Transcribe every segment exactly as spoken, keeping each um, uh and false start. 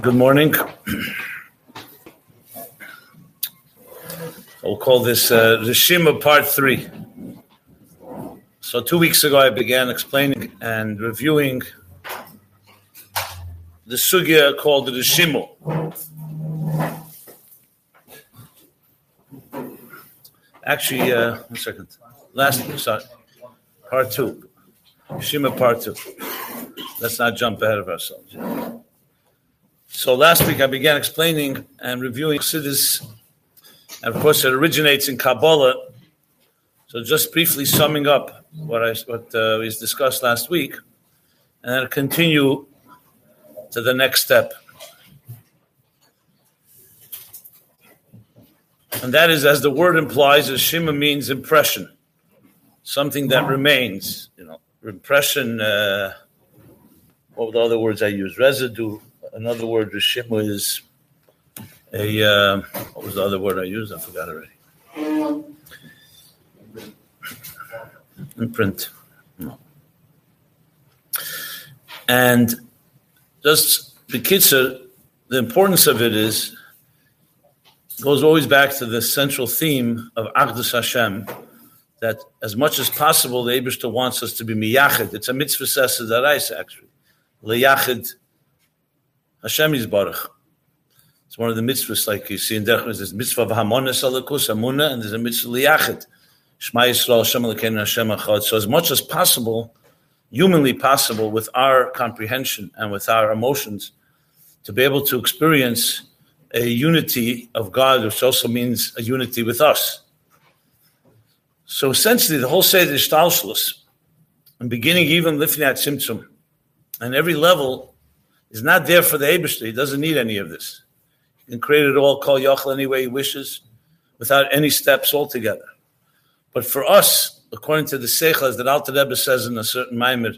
Good morning. We'll call this uh, Reshima Part three. So two weeks ago I began explaining and reviewing the sugya called Reshimu. Actually, uh, one second. Last, sorry, Part two. Reshima Part two. Let's not jump ahead of ourselves. So last week I began explaining and reviewing Chassidus, and of course it originates in Kabbalah. So just briefly summing up what I what uh, was discussed last week, and then continue to the next step, and that is, as the word implies, Reshima means impression, something that remains. You know, impression. Uh, what were the other words I use? Residue. Another word, Reshima, is a, uh, what was the other word I used? I forgot already. Imprint. No. And just the Kitzur, the importance of it is, goes always back to the central theme of Achdus Hashem, that as much as possible, the Eibishter wants us to be miyachid. It's a mitzvah sesa d'oraisa, actually. Liyachid Hashem is Baruch. It's one of the mitzvahs, like you see in Derech Mitzvahs. There's mitzvah of Hamones Alakus Hamuna, and there's a mitzvah liyachid. Shema Yisrael, Hashem Elokeinu, Hashem Echad. So as much as possible, humanly possible, with our comprehension and with our emotions, to be able to experience a unity of God, which also means a unity with us. So essentially, the whole Seder Ishtalshlus, and beginning even Lifnei HaTzimtzum, and every level, is not there for the Eibishter. He doesn't need any of this. He can create it all, call Yochel any way he wishes, without any steps altogether. But for us, according to the Seichel, as the Alter Rebbe says in a certain Maimer,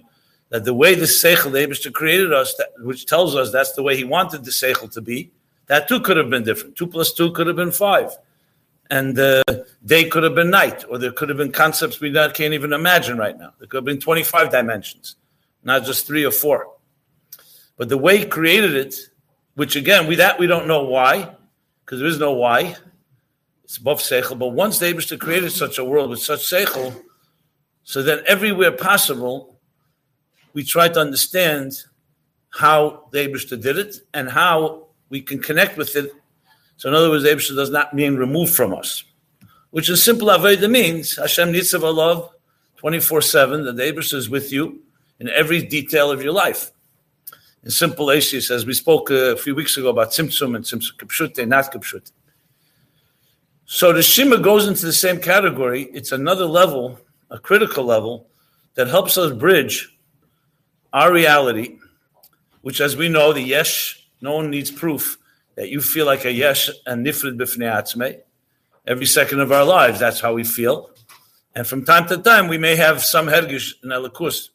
that the way the Seichel, the Eibishter, created us, that, which tells us that's the way he wanted the Seichel to be, that too could have been different. Two plus two could have been five. And uh, day could have been night, or there could have been concepts we not, can't even imagine right now. There could have been twenty-five dimensions, not just three or four. But the way he created it, which again, we that we don't know why, because there is no why. It's above Seichel. But once the Eibishter created such a world with such Seichel, so that everywhere possible, we try to understand how the Eibishter did it and how we can connect with it. So in other words, the Eibishter does not mean removed from us, which in simple Avodah means Hashem Nitzav Alav twenty-four seven, that the Eibishter is with you in every detail of your life. In simple Asius, as we spoke a few weeks ago about Tzimtzum and Tzimtzum Kipshute, not Kipshute. So the Shema goes into the same category. It's another level, a critical level, that helps us bridge our reality, which, as we know, the Yesh, no one needs proof that you feel like a Yesh and Nifrid B'fnei Atzmei. Every second of our lives, that's how we feel. And from time to time, we may have some Hergish and Elikus.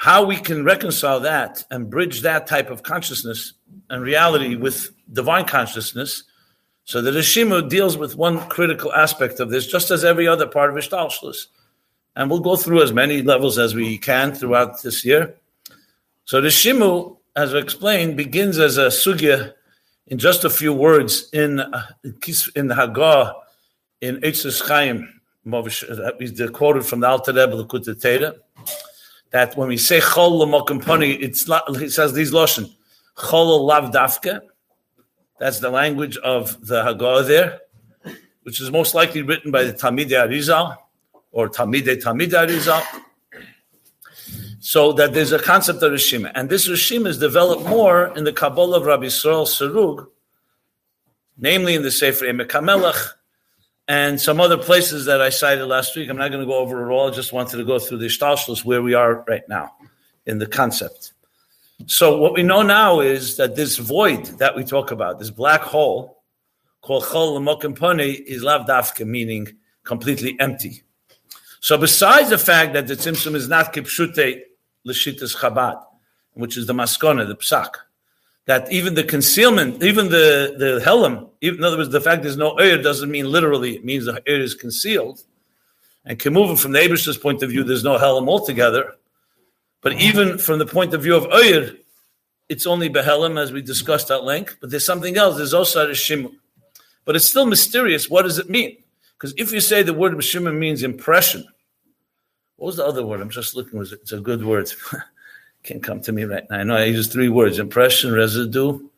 How we can reconcile that and bridge that type of consciousness and reality with divine consciousness, so that Reshima deals with one critical aspect of this, just as every other part of Ishtalshlus. And we'll go through as many levels as we can throughout this year. So Reshima, as I explained, begins as a sugya in just a few words in in the Hagah, in Eitz Chaim, that is quoted from the Alter Rebbe L'Kutei Torah. That when we say chol l'mokum pani, it's it says these loshen chol lav dafka. That's the language of the Haggadah there, which is most likely written by the Talmidei Arizal or Talmidei Talmidei Arizal. So that there's a concept of Reshima, and this Reshima is developed more in the Kabbalah of Rabbi Yisrael Sarug, namely in the Sefer Emek HaMelech, and some other places that I cited last week. I'm not going to go over it all. I just wanted to go through the Ishtalshlus where we are right now in the concept. So what we know now is that this void that we talk about, this black hole, called Chol L'mokum Pani, is Lav Dafka, meaning completely empty. So besides the fact that the Tzimtzum is not Kipshute L'Shittas Chabad, which is the Maskana, the Psak, that even the concealment, even the, the helm, even, in other words, the fact there's no air doesn't mean literally, it means the air is concealed. And Kemuva, from the Eibishter's point of view, there's no helm altogether. But even from the point of view of Oyr, it's only Behelim, as we discussed at length. But there's something else. There's also a Shimu. But it's still mysterious. What does it mean? Because if you say the word Shimu means impression, what was the other word? I'm just looking. It's a good word. Can't come to me right now. I know I use three words: impression, residue,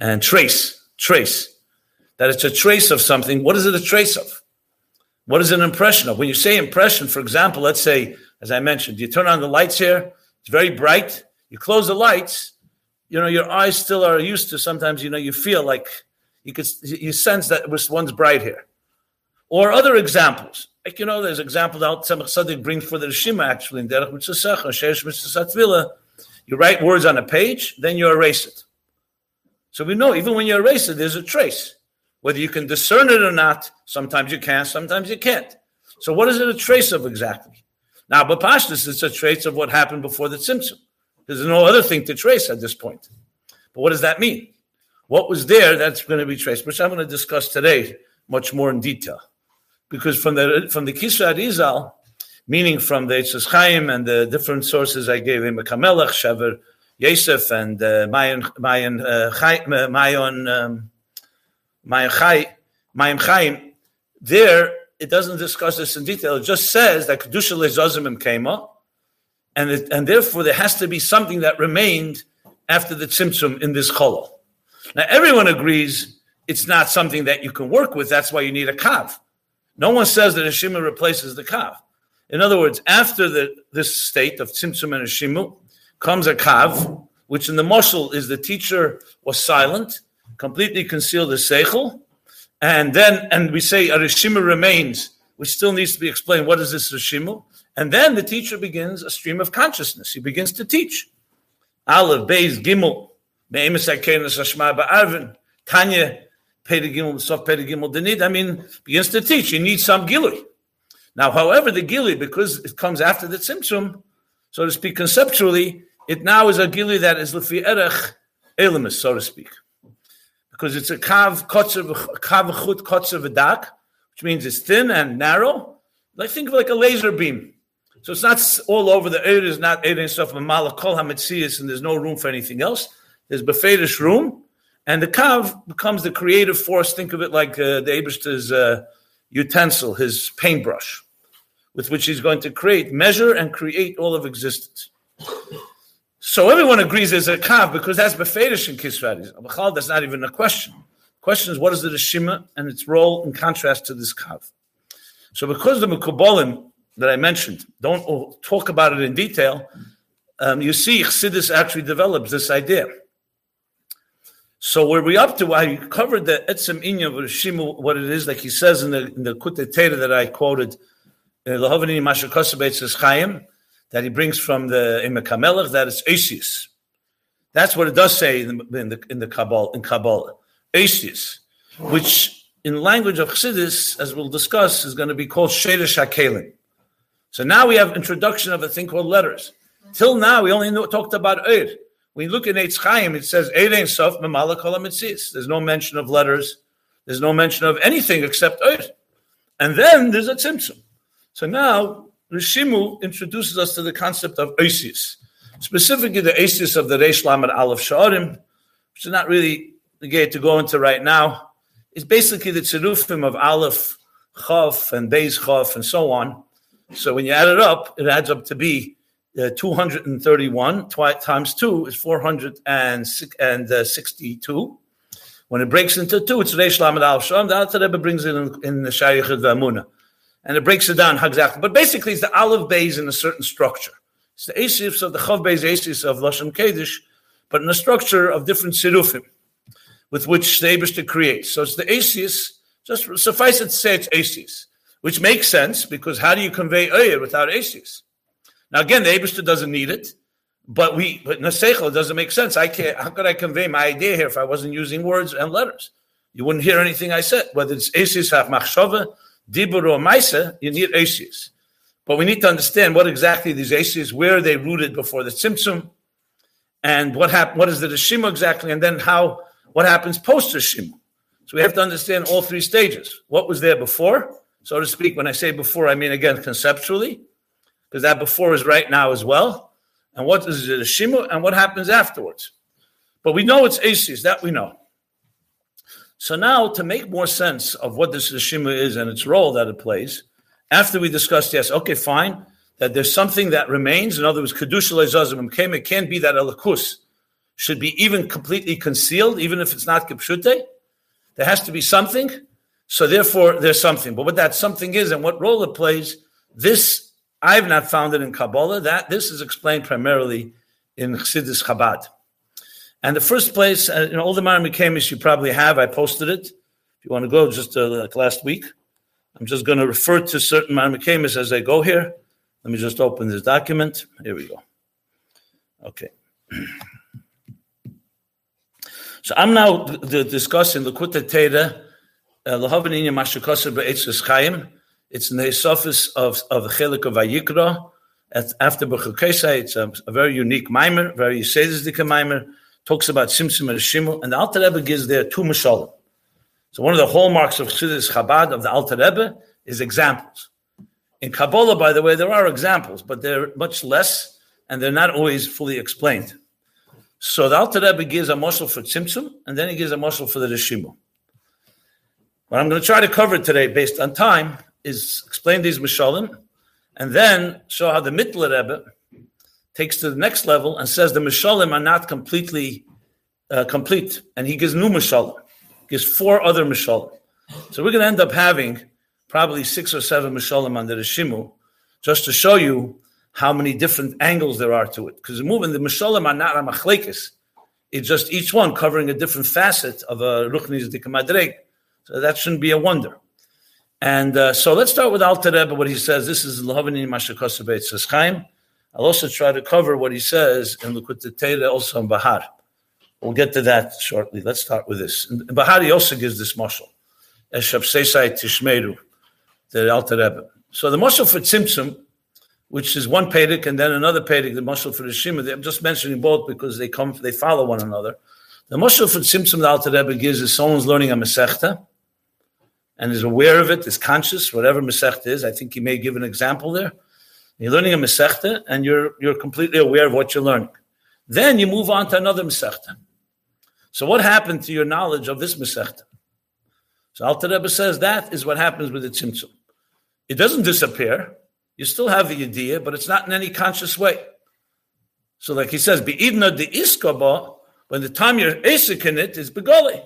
and trace. Trace. That it's a trace of something. What is it a trace of? What is an impression of? When you say impression, for example, let's say, as I mentioned, you turn on the lights here. It's very bright. You close the lights. You know, your eyes still are used to sometimes, you know, you feel like you could, you sense that one's bright here. Or other examples. Like, you know, there's an example that Tzemach Tzedek brings for the Rishima, actually, in Derech Mitzvah Secha, Sheish Mitzvah Satvila. You write words on a page, then you erase it. So we know, even when you erase it, there's a trace. Whether you can discern it or not, sometimes you can, sometimes you can't. So what is it a trace of exactly? Now, but Pashtus, it's a trace of what happened before the Tzimtzum. There's no other thing to trace at this point. But what does that mean? What was there that's going to be traced, which I'm going to discuss today much more in detail. Because from the from the Kisra Arizal, meaning from the Eitz Chaim and the different sources I gave him, Kamelach, Shaver, Yosef, and uh, Mayon Mayon uh, Chai, Mayon um, Mayon Chai, Mayon Chaim, there it doesn't discuss this in detail. It just says that Kedusha Le'Zozimim came up, and it, and therefore there has to be something that remained after the Tzimtzum in this Cholol. Now everyone agrees it's not something that you can work with. That's why you need a Kav. No one says that Hashimu replaces the Kav. In other words, after the, this state of Tzimtzum and Hashimu comes a Kav, which in the Moshel is the teacher was silent, completely concealed the Seichel, and then and we say a Hashimu remains, which still needs to be explained. What is this Hashimu? And then the teacher begins a stream of consciousness. He begins to teach. Aleph, Beis, Gimel, Me'emes HaKenes Hashma Ba'arvin, Tanya, Pedigimel, soft Pedigimel, Denid, I mean, begins to teach. You need some Gilui. Now, however, the Gilui, because it comes after the Tzimtzum, so to speak, conceptually, it now is a Gilui that is Lefi Erech Elemis, so to speak. Because it's a Kav Kotzer, Kav Chut Kotzer V'dak, which means it's thin and narrow. Like, think of like a laser beam. So it's not all over. The air is not air and stuff, and Malakol HaMetzias, and there's no room for anything else. There's Befedish room. And the Kav becomes the creative force. Think of it like uh, the Ebershter's uh, utensil, his paintbrush, with which he's going to create, measure, and create all of existence. So everyone agrees there's a Kav because that's Befedish in Kisradis. Abachal, that's not even a question. The question is, what is the Rishima and its role in contrast to this Kav? So because the Mekubalim that I mentioned don't talk about it in detail, um, you see Chassidus actually develops this idea. So where we up to, I covered the Etzem Inyan of Rishimu, what it is, like he says in the in the Kutei Torah that I quoted, L'Hoveni Masher Kosev Eitz Chaim, that he brings from the Emek HaMelech, that it's Asius. That's what it does say in the in the, in the Kabbalah, in Kabbalah, Asius, which in language of Chassidus, as we'll discuss, is going to be called Sheresh HaKelim. So now we have introduction of a thing called letters. Till now, we only know, talked about Eir. When you look at Eitz Chaim, it says, there's no mention of letters. There's no mention of anything except Eir. And then there's a Tzimtzum. So now, Rishimu introduces us to the concept of Asius, specifically the Asius of the Reish Lamed Aleph Sha'arim, which is not really the gate to go into right now. It's basically the Tzirufim of Aleph, Chaf, and Beis Chaf, and so on. So when you add it up, it adds up to be Uh, two hundred thirty-one twi- times two is four hundred sixty-two. When it breaks into two, it's Reish Lamed Aleph Sha'arim. The Alter Rebbe brings it in, in the Sha'ar Yichud V'Amuna. And it breaks it down exactly. But basically, it's the Aleph Beis in a certain structure. It's the Asius of the Chav Beis, Asius of Lashon Kodesh, but in a structure of different Sirufim, with which the Eibishter creates. So it's the Asius, just suffice it to say it's Asius, which makes sense, because how do you convey Oyr without Asius? Now again, the Eibishter doesn't need it, but we but Neseichel doesn't make sense. I can't. How could I convey my idea here if I wasn't using words and letters? You wouldn't hear anything I said. Whether it's Asius HaMachshava, Dibur, or Maisa, you need Asius. But we need to understand what exactly these Asius, where they rooted before the Tzimtzum, and what hap- What is the Rishima exactly, and then how what happens post Rishima. So we have to understand all three stages. What was there before, so to speak? When I say before, I mean again conceptually. Because that before is right now as well. and what is it, a shimur, and what happens afterwards. But we know it's asis, that we know. So now, to make more sense of what this shimur is and its role that it plays, after we discussed, yes, okay, fine, that there's something that remains, in other words, kedusha le'zazim u'mkema, it can't be that alakus should be even completely concealed, even if it's not kipshute. There has to be something, so therefore there's something. But what that something is and what role it plays, this I've not found it in Kabbalah. That this is explained primarily in Chassidus Chabad. And the first place, uh, in all the Maram Mikemis you probably have, I posted it. If you want to go, just uh, like last week, I'm just going to refer to certain Maram Mikemis as I go here. Let me just open this document. Here we go. Okay. So I'm now d- d- discussing the Likutei Torah, L'hoven Inyan Ma Shekasur B'Etz Yis Chaim. It's in the Hesafos of of Chelik of Vayikra. After Bechukesai, it's a, a very unique mimer, very Yisaizdika mimer. Talks about Simsim and Shimur, and the Alter Rebbe gives there two mishalim. So one of the hallmarks of Chassidus Chabad of the Alter Rebbe is examples. In Kabbalah, by the way, there are examples, but they're much less, and they're not always fully explained. So the Alter Rebbe gives a mashal for Tzimtzum, and then he gives a mashal for the Rishimur. What I'm going to try to cover today, based on time, is explain these mishalim, and then show how the Mittler Rebbe takes to the next level and says the mishalim are not completely uh, complete, and he gives new mishalim, gives four other mishalim. So we're going to end up having probably six or seven mishalim on the Rishimu, just to show you how many different angles there are to it. Because the movement, the mishalim are not a machlekes; it's just each one covering a different facet of a ruchnis dikamadreg. So that shouldn't be a wonder. And uh, so let's start with Alter Rebbe, what he says. This is L'hoven Inyan Ma Shekasur B'Etz Yis Chaim. I'll also try to cover what he says in Likutei Torah, also in Bahar. We'll get to that shortly. Let's start with this. In Bahar, he also gives this mashal, Eshav Seisai Tishmeru, the Alter Rebbe. So the mashal for Tzimtzum, which is one pedic, and then another pedic, the mashal for the Shimur. I'm just mentioning both because they come, they follow one another. The mashal for Tzimtzum the Alter Rebbe gives is someone's learning a Masechta, and is aware of it, is conscious, whatever Masechta is. I think he may give an example there. You're learning a Masechta, and you're you're completely aware of what you're learning. Then you move on to another Masechta. So what happened to your knowledge of this Masechta? So Alter Rebbe says that is what happens with the Tzimtzum. It doesn't disappear. You still have the idea, but it's not in any conscious way. So like he says, Be'idna de'iska ba, when the time you're esik in it, it's begoli.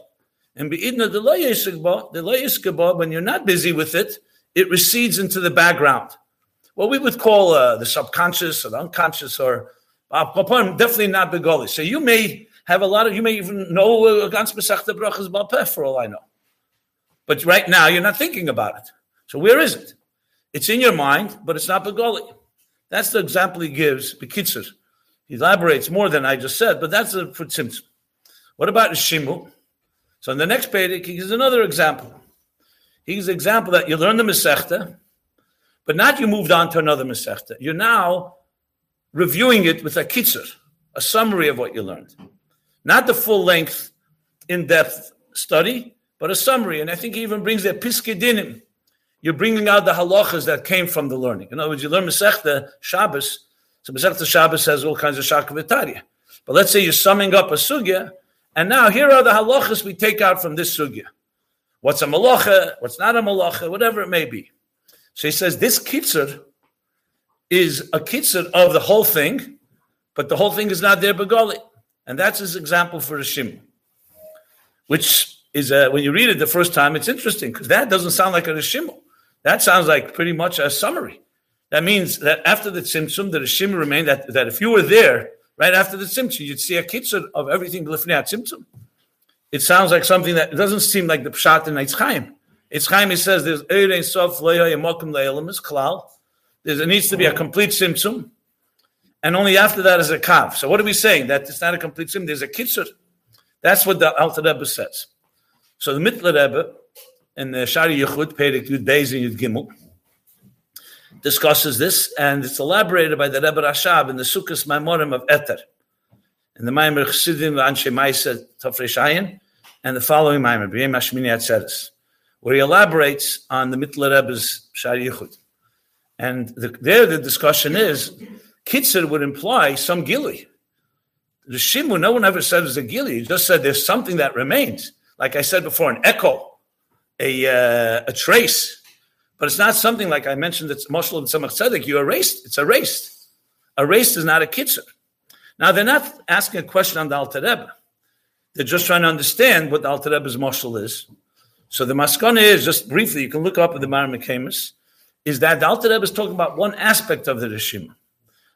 And be'idna de lo yisik ba, de lo yisik ba, when you're not busy with it, it recedes into the background. What we would call uh, the subconscious or the unconscious, or uh, definitely not begoli. So you may have a lot of, you may even know Gans Masechta Brachos Ba'al Peh for all I know. But right now you're not thinking about it. So where is it? It's in your mind, but it's not begoli. That's the example he gives, B'kitzur. He elaborates more than I just said, but that's a, for Tzimtzum. What about Shimu? So in the next page, he gives another example. He gives the example that you learn the Masechta, but not you moved on to another Masechta. You're now reviewing it with a kitzur, a summary of what you learned. Not the full-length, in-depth study, but a summary. And I think he even brings the Piskei Dinim. You're bringing out the halachas that came from the learning. In other words, you learn Masechta Shabbos. So Masechta Shabbos has all kinds of shakavataria. But let's say you're summing up a sugya, and now here are the halachas we take out from this sugya. What's a malacha? What's not a malacha? Whatever it may be. So he says this kitzur is a kitzur of the whole thing, but the whole thing is not there begoli. And that's his example for a Rishimu, which is a, when you read it the first time, it's interesting because that doesn't sound like a Rishimu. That sounds like pretty much a summary. That means that after the Tzimtzum, the Rishimu remained, that, that if you were there, right after the Tzimtzum, you'd see a kitzur of everything lifnei Tzimtzum. It sounds like something that doesn't seem like the pshat in Eitz Chaim. Eitz Chaim, he says, there's Eirei Sof Le'ayim Mokum Le'elim is Klal. There needs to be a complete Tzimtzum, and only after that is a Kav. So what are we saying? That it's not a complete Tzimtzum, there's a kitzur. That's what the Alter Rebbe says. So the Mittler Rebbe, in the Shari Yichud, Perek Yud Beis and Yud Gimel, discusses this, and it's elaborated by the Rebbe Rashab in the Sukkos Maimorim of Eter, in the Maimor Chassidim Anshe Maisa Tafresh Ayin, and the following Maimor, B'yom Hashmini Atzeres, where he elaborates on the Mittler Rebbe's Shari Yichud. And the, there the discussion is Kitzur would imply some gili. The Shimu, no one ever said it's a gili. He just said there's something that remains. Like I said before, an echo, a uh, a trace. But it's not something like I mentioned, it's Moshel and Tzemach Tzedek. You erased. It's erased. Erased is not a Kitzur. Now, they're not asking a question on the Alter Rebbe. They're just trying to understand what the Alter Rebbe's Moshel is. So the Maskana is, just briefly, you can look up at the Maariv Mekamis, is that the Alter Rebbe is talking about one aspect of the Rishima.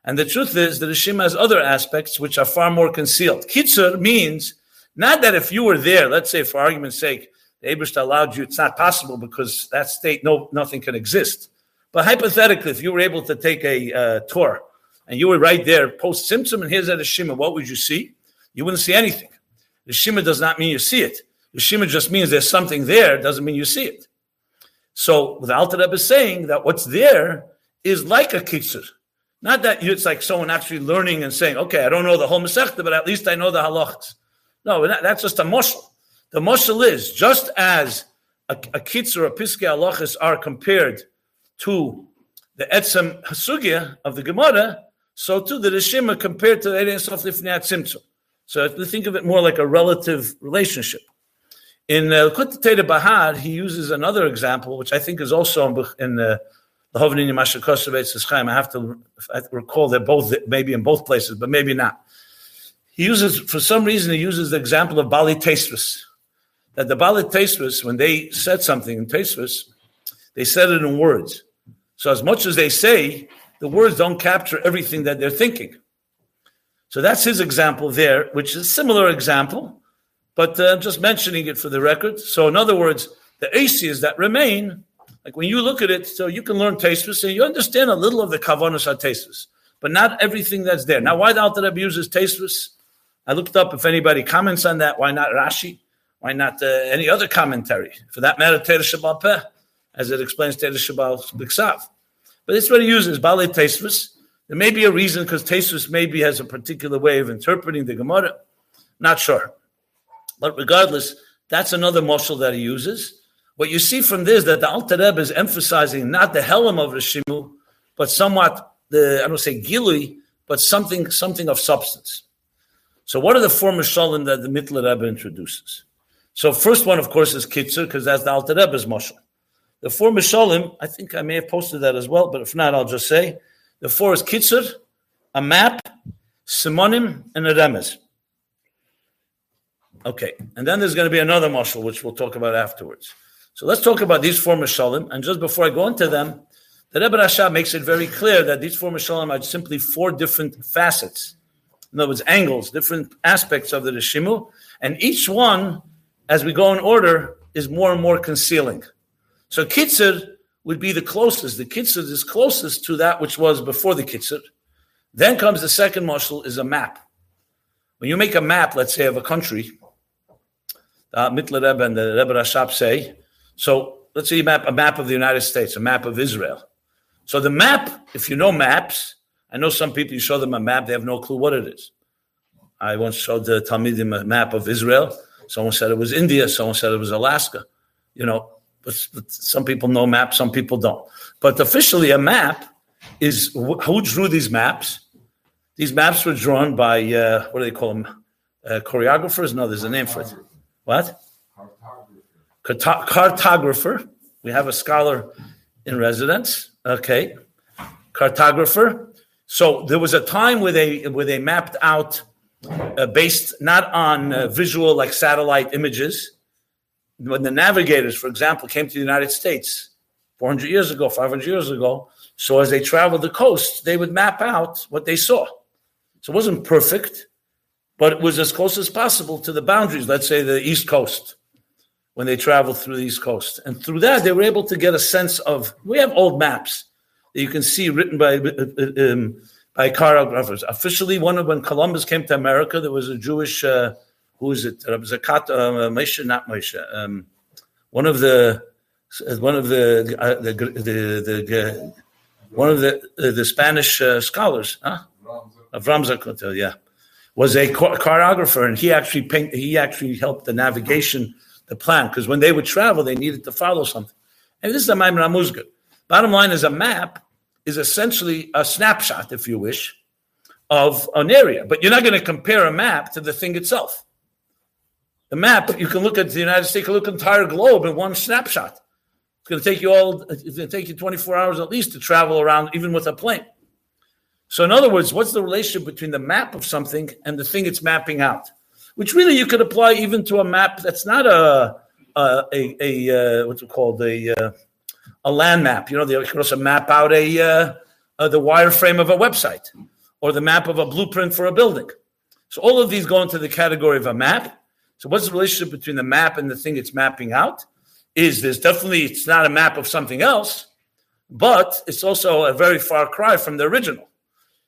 And the truth is, the Rishima has other aspects which are far more concealed. Kitzur means not that if you were there, let's say for argument's sake, the Eibush allowed you, it's not possible because that state, no, nothing can exist. But hypothetically, if you were able to take a uh, tour and you were right there, post Tzimtzum, and here's a Rishima, what would you see? You wouldn't see anything. Rishima does not mean you see it. Rishima just means there's something there, doesn't mean you see it. So the Alter Rebbe is saying that what's there is like a Kitzur. Not that it's like someone actually learning and saying, okay, I don't know the whole Masechta, but at least I know the halachas. No, that's just a moshel. The moshel is, just as a, a kitzur, a piskei halachas are compared to the etzem hasugya of the Gemara, so too the Rishima compared to the Ein Sof Lifnei HaTzimtzum. So if we think of it more like a relative relationship. In L'kut Teira Bahar, he uses another example, which I think is also in the uh, The Hovnini Masha Kosovetz is Chaim. I have to I recall they're both, maybe in both places, but maybe not. He uses, for some reason, he uses the example of Bali Tesvis. That the Bali Tesvis, when they said something in Tesvis, they said it in words. So as much as they say, the words don't capture everything that they're thinking. So that's his example there, which is a similar example, but I'm uh, just mentioning it for the record. So in other words, the Asias that remain, like when you look at it, so you can learn Tesvis, and you understand a little of the Kavanos HaTesvis, but not everything that's there. Now, why the Alter Rebbe uses Tesvis? I looked up if anybody comments on that. Why not Rashi? Why not uh, any other commentary? For that matter, Teresh Shabbal Peh, as it explains Teresh Shabbal B'Ksav. But that's what he uses, Bali Tesvis. There may be a reason, because Tesvis maybe has a particular way of interpreting the Gemara. Not sure. But regardless, that's another moshel that he uses. What you see from this, that the Alter Rebbe is emphasizing not the Helm of Rishimu, but somewhat the, I don't say Gili, but something something of substance. So what are the four Mashalim that the Mittler Rebbe introduces? So first one, of course, is Kitzur, because that's the Alter Rebbe's Mashal. The four Mashalim, I think I may have posted that as well, but if not, I'll just say. The four is Kitzur, a map, Simonim, and a Remez. Okay, and then there's going to be another Mashal, which we'll talk about afterwards. So let's talk about these four Mishalim. And just before I go into them, the Rebbe Rasha makes it very clear that these four Mishalim are simply four different facets. In other words, angles, different aspects of the Rishimu. And each one, as we go in order, is more and more concealing. So Kitzur would be the closest. The Kitzur is closest to that which was before the Kitzur. Then comes the second Mashal, is a map. When you make a map, let's say, of a country, uh, Mittler Rebbe and the Rebbe Rasha say, so let's say a map, a map of the United States, a map of Israel. So the map, if you know maps, I know some people, you show them a map, they have no clue what it is. I once showed the Talmidim a map of Israel. Someone said it was India. Someone said it was Alaska. You know, but, but some people know maps, some people don't. But officially a map is, wh- who drew these maps? These maps were drawn by, uh, what do they call them? Uh, choreographers? No, there's a name for it. What? Cartographer. We have a scholar in residence. Okay. Cartographer. So there was a time where they where they mapped out uh, based not on uh, visual like satellite images. When the navigators, for example, came to the United States four hundred years ago, five hundred years ago, so as they traveled the coast, they would map out what they saw. So it wasn't perfect, but it was as close as possible to the boundaries, let's say the East Coast, when they traveled through the East Coast. And through that, they were able to get a sense of, we have old maps that you can see written by um, by choreographers. Officially, one of when Columbus came to America, there was a Jewish, uh, who is it? Zakat, uh, Moshe, not Moshe. Um, one of the, one of the, uh, the, the, the, one of the, uh, the Spanish uh, scholars, huh? Avram Zakat, yeah, was a choreographer, and he actually paint, he actually helped the navigation, the plan, because when they would travel, they needed to follow something. And this is a Maimon HaMuzgan. Bottom line is a map is essentially a snapshot, if you wish, of an area, but you're not going to compare a map to the thing itself. The map, you can look at the United States, you can look at the entire globe in one snapshot. It's going to take you all, it's going to take you twenty-four hours at least to travel around, even with a plane. So in other words, what's the relationship between the map of something and the thing it's mapping out? Which really you could apply even to a map that's not a, a, a, a uh, what's it called, a, uh, a land map. You know, you could also map out a uh, uh, the wireframe of a website or the map of a blueprint for a building. So all of these go into the category of a map. So what's the relationship between the map and the thing it's mapping out? Is there's definitely, it's not a map of something else, but it's also a very far cry from the original.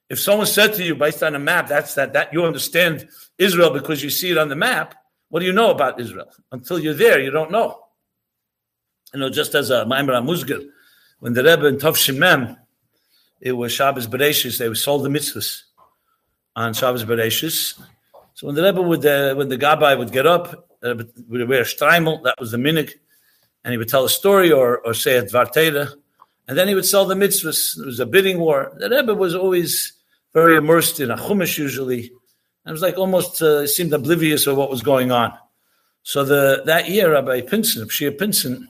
If someone said to you, based on a map, that's that, that you understand Israel because you see it on the map, what do you know about Israel? Until you're there, you don't know. You know, just as a Maimer HaMuzger, when the Rebbe in Tov Shin Mem, it was Shabbos Bereishis, they sold the mitzvahs on Shabbos Bereishis. So when the Rebbe would, uh, when the Gabbai would get up, uh, would wear Streimel, that was the minig, and he would tell a story or, or say a Dvar Torah, and then he would sell the mitzvahs. It was a bidding war. The Rebbe was always very immersed in a chumash usually, and it was like almost uh, seemed oblivious of what was going on. So the that year, Rabbi Pinson, Shia Pinson,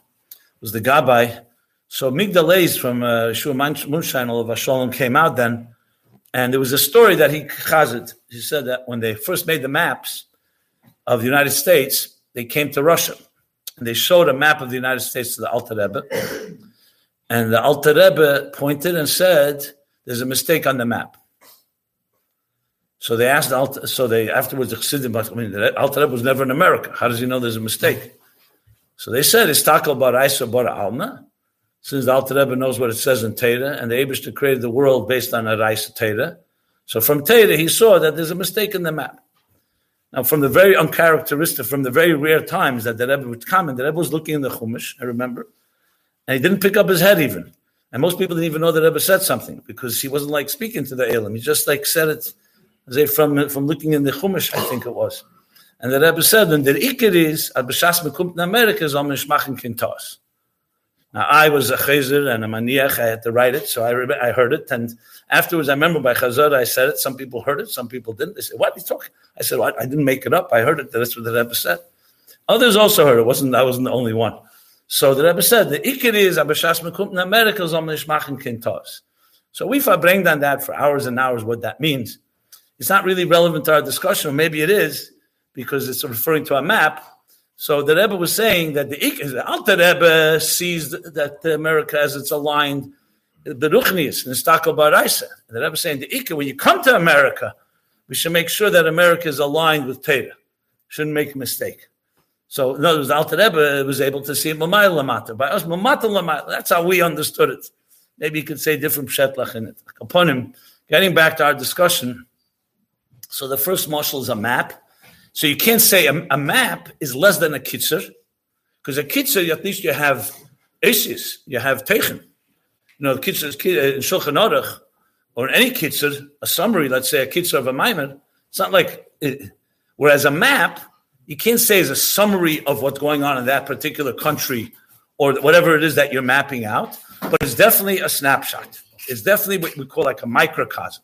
was the Gabbai. So Migdaleis from uh, Yeshua Munshine of Ashalom came out then, and there was a story that he chazed. He said that when they first made the maps of the United States, they came to Russia. And they showed a map of the United States to the Alter Rebbe. And the Alter Rebbe pointed and said, there's a mistake on the map. So they asked, the Alter, so they afterwards, the Chassidim, I mean, the Alter Rebbe was never in America. How does he know there's a mistake? So they said, it's Takel Bar Isa Bar Alma. Since the Alter Rebbe knows what it says in Torah, and the Eibishter created the world based on a Raisa Torah. So from Torah, he saw that there's a mistake in the map. Now, from the very uncharacteristic, from the very rare times that the Rebbe would come, and the Rebbe was looking in the Chumash, I remember, and he didn't pick up his head even. And most people didn't even know the Rebbe said something because he wasn't like speaking to the Elam. He just like said it say, from, from looking in the Chumash, I think it was. And the Rebbe said, and the Iker is, now, I was a chazer and a maniach. I had to write it, so I re- I heard it. And afterwards, I remember by chazor, I said it. Some people heard it, some people didn't. They said, what are you talking? I said, well, I didn't make it up. I heard it. That's what the Rebbe said. Others also heard it. Wasn't I wasn't the only one. So the Rebbe said, the ikir is, abashas mekumpna miracles on mishmachin kintos. So we fabranged on that for hours and hours what that means. It's not really relevant to our discussion, or maybe it is, because it's referring to a map. So the Rebbe was saying that the, the Alter Rebbe sees that America as it's aligned, the Ruchnius, and the Takel Bar Isa. The Rebbe was saying, the Ikka, when you come to America, we should make sure that America is aligned with Torah. Shouldn't make a mistake. So in other words, the Alter Rebbe was able to see it Mamayla Lamata. By us, Mamata Lamata, that's how we understood it. Maybe you could say different Pshetlach in it. Upon him, getting back to our discussion, so the first marshal is a map. So you can't say a, a map is less than a kitzer, because a kitzer, at least you have esis, you have teichen. You know, the kitzer is in Shulchan Aruch, or in any kitzer, a summary, let's say a kitzer of a maimer, it's not like, it, whereas a map, you can't say is a summary of what's going on in that particular country or whatever it is that you're mapping out, but it's definitely a snapshot. It's definitely what we call like a microcosm.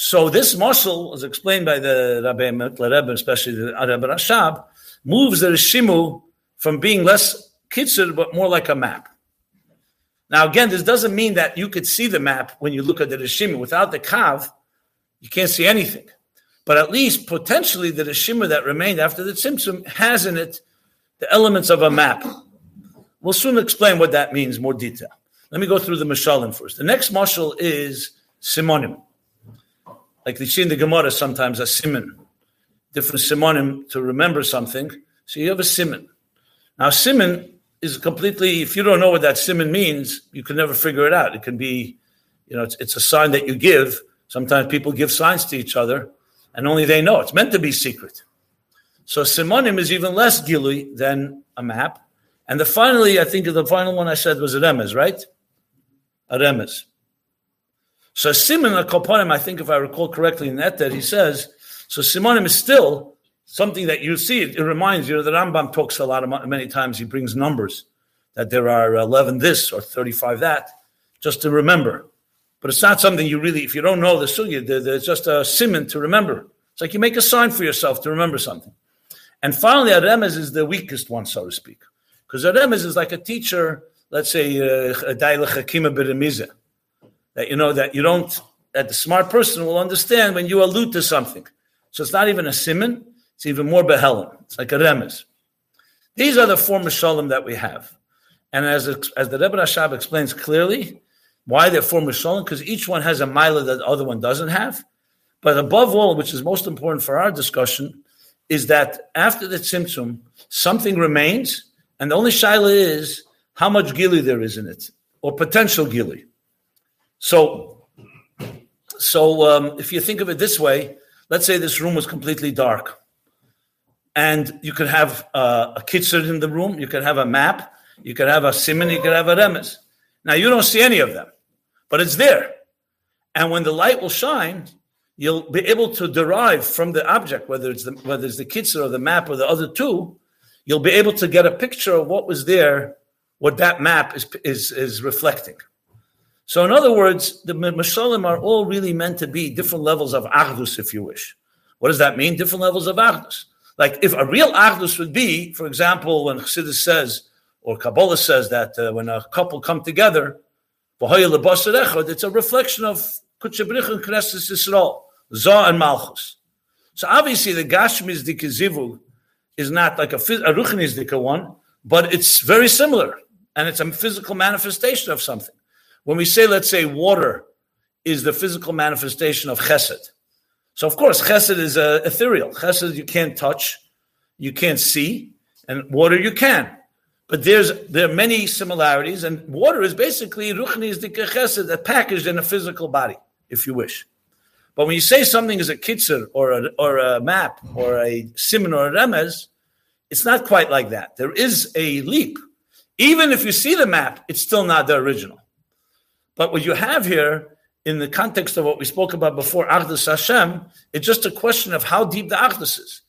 So this muscle, as explained by the Rabbi Mekle Rebbe, especially the Rebbe Rashab, moves the Rishimu from being less kitzer, but more like a map. Now, again, this doesn't mean that you could see the map when you look at the Rishimu. Without the Kav, you can't see anything. But at least, potentially, the Rishimu that remained after the Tzimtzum has in it the elements of a map. We'll soon explain what that means in more detail. Let me go through the Mishalim first. The next Mashal is Simonim. Like they see in the Gemara sometimes a siman, different simonim to remember something. So you have a siman. Now siman is completely, if you don't know what that siman means, you can never figure it out. It can be, you know, it's, it's a sign that you give. Sometimes people give signs to each other and only they know. It's meant to be secret. So simonim is even less gilui than a map. And the finally, I think the final one I said was a remez, right? A remez. So Simon Koponim, I think if I recall correctly in that, that he says, so Simonim is still something that you see. It, it reminds you, the Rambam talks a lot, of, many times he brings numbers, that there are eleven this or thirty-five that, just to remember. But it's not something you really, if you don't know the sugya, there's just a siman to remember. It's like you make a sign for yourself to remember something. And finally, Aremez is the weakest one, so to speak. Because Aremez is like a teacher, let's say, uh, that you know, that you don't, that the smart person will understand when you allude to something. So it's not even a siman, it's even more behelim. It's like Aremez. These are the four mishalim that we have. And as, as the Rebbe Rashab explains clearly, why they're four mishalim, because each one has a milah that the other one doesn't have. But above all, which is most important for our discussion, is that after the tzimtzum, something remains, and the only shaila is how much gili there is in it, or potential gili. So, so um, if you think of it this way, let's say this room was completely dark, and you could have uh, a kitzur in the room, you could have a map, you could have a siman, you could have a remez. Now, you don't see any of them, but it's there. And when the light will shine, you'll be able to derive from the object, whether it's the whether it's the kitzur or the map or the other two, you'll be able to get a picture of what was there, what that map is is, is reflecting. So in other words, the mishalim are all really meant to be different levels of achdus, if you wish. What does that mean? Different levels of achdus. Like if a real achdus would be, for example, when Chassidus says, or Kabbalah says that uh, when a couple come together, it's a reflection of Kutche B'rich and Knesset Yisrael, Zoh and Malchus. So obviously the Gashmizdike Zivug is not like a, a Ruchnizdike one, but it's very similar, and it's a physical manifestation of something. When we say, let's say, water is the physical manifestation of Chesed. So of course, Chesed is uh, ethereal. Chesed you can't touch, you can't see, and water you can. But there's there are many similarities, and water is basically ruchnizdike chesed, packaged in a physical body, if you wish. But when you say something is a kitzur or a, or a map or a siman or a remez, it's not quite like that. There is a leap. Even if you see the map, it's still not the original. But what you have here, in the context of what we spoke about before, Achdus Hashem, it's just a question of how deep the Achdus is.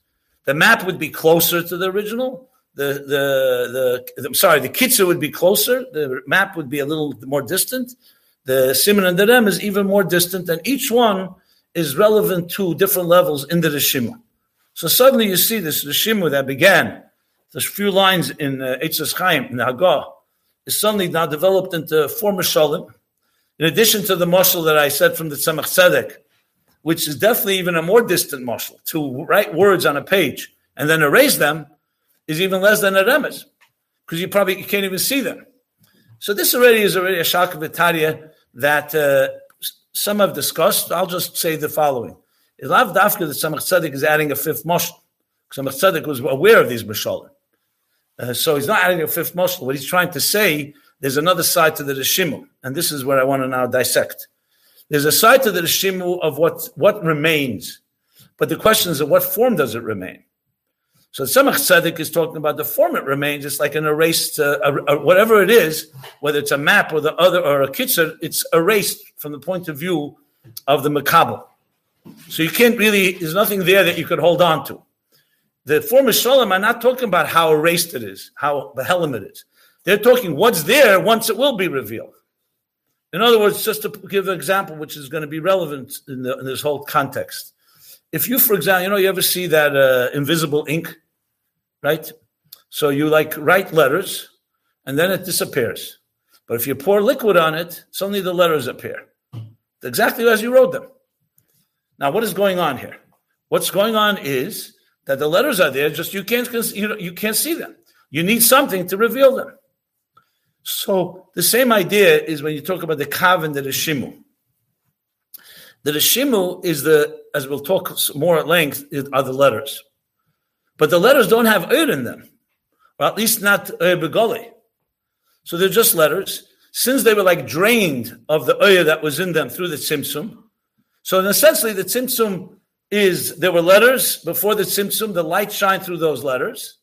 The map would be closer to the original. The, the the I'm sorry, the kitzur would be closer. The map would be a little more distant. The siman and the rem is even more distant, and each one is relevant to different levels in the Rishima. So suddenly you see this Rishima that began, the few lines in uh, Eitz Chaim, in the Haggah, is suddenly now developed into four mishalim. In addition to the mashal that I said from the Tzemach Tzedek, which is definitely even a more distant mashal, to write words on a page and then erase them, is even less than a remez, because you probably you can't even see them. So this already is already a shaka v'tarya that uh, some have discussed. I'll just say the following. Ilav dafka that Tzemach Tzedek is adding a fifth mashal. Tzemach Tzedek was aware of these mashalim. Uh, so he's not adding a fifth mashal. What he's trying to say, there's another side to the Rishimu, and this is where I want to now dissect. There's a side to the Rishimu of what, what remains, but the question is, in what form does it remain? So Tzemach Tzedek is talking about the form it remains. It's like an erased, uh, a, a, whatever it is, whether it's a map or the other or a kitzur, it's erased from the point of view of the makabel. So you can't really. There's nothing there that you could hold on to. The four mishalim are not talking about how erased it is, how behelim it is. They're talking what's there once it will be revealed. In other words, just to give an example, which is going to be relevant in, the, in this whole context. If you, for example, you know, you ever see that uh, invisible ink, right? So you like write letters and then it disappears. But if you pour liquid on it, suddenly the letters appear exactly as you wrote them. Now, what is going on here? What's going on is that the letters are there, just you can't you can't see them. You need something to reveal them. So the same idea is when you talk about the kav and the reshimu. The reshimu is the, as we'll talk more at length, are the letters. But the letters don't have ur in them, or at least not ur begoli. So they're just letters. Since they were like drained of the ur that was in them through the tzimtzum, so essentially the tzimtzum is, there were letters before the tzimtzum, the light shined through those letters,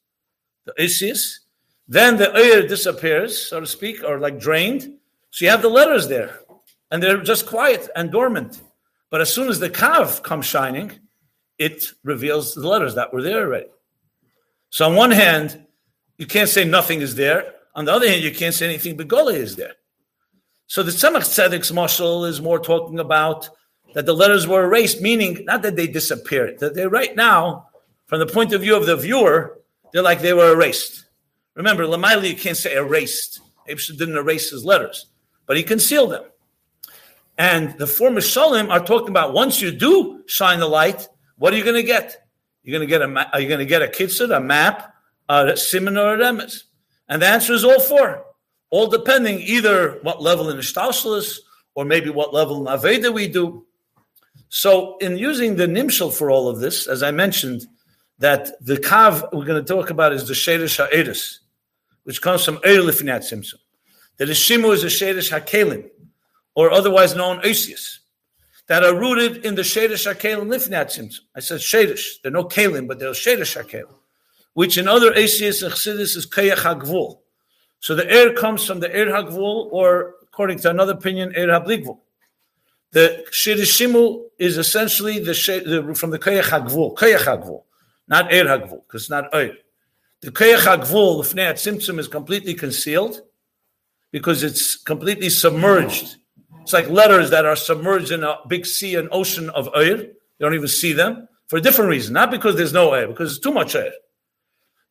the isis. Then the ur disappears, so to speak, or like drained. So you have the letters there, and they're just quiet and dormant. But as soon as the kav comes shining, it reveals the letters that were there already. So on one hand, you can't say nothing is there. On the other hand, you can't say anything begoli is there. So the Tzemach Tzedek's mashal is more talking about that the letters were erased, meaning not that they disappeared, that they right now, from the point of view of the viewer, they're like they were erased. Remember, Lamaila, you can't say erased. Abishur didn't erase his letters, but he concealed them. And the four Mishalim are talking about once you do shine the light, what are you going to get? You're going to get a ma- are you going to get a kitzur, a map, a siman, or a remez? And the answer is all four, all depending either what level in Ishtashlus or maybe what level in Aveda we do. So in using the Nimshal for all of this, as I mentioned, that the Kav we're going to talk about is the Sherish HaEris, which comes from Eir Lifnei HaTzimtzum. The Rishimu is the Sherish HaKelim, or otherwise known Osius, that are rooted in the Sherish HaKelim Lifnei HaTzimtzum. I said Sherish, they're no Kelim, but they're Sherish HaKelim, which in other Osius and Chassidus is Keyach HaGvul. So the Eir comes from the Eir HaGvul, or according to another opinion, Eir HaBligvul. The Shirishimu is essentially the, the from the Keyach HaGvul, Keyach HaGvul, not Eir HaGvul, because it's not Eir. The Keyach HaGvul, Lifnei HaTzimtzum, is completely concealed because it's completely submerged. It's like letters that are submerged in a big sea and ocean of Eir. You don't even see them for a different reason, not because there's no Eir, because it's too much Eir.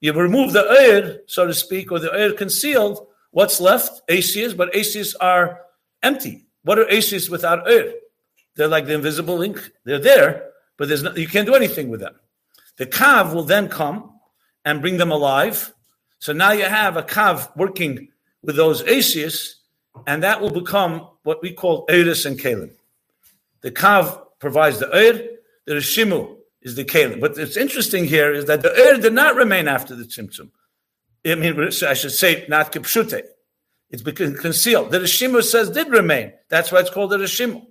You remove the Eir, so to speak, or the Eir concealed, what's left? Asias, but Asias are empty. What are Asias without Eir? They're like the invisible ink. They're there, but there's no, you can't do anything with them. The Kav will then come and bring them alive. So now you have a Kav working with those Asias, and that will become what we call Eiris and Kalim. The Kav provides the Eir, the Rishimu is the Kalim. But what's interesting here is that the Eir did not remain after the Tzimtzum. I mean, I should say, not Kipshute. It's been concealed. The Rishimu says did remain. That's why it's called the Rishimu.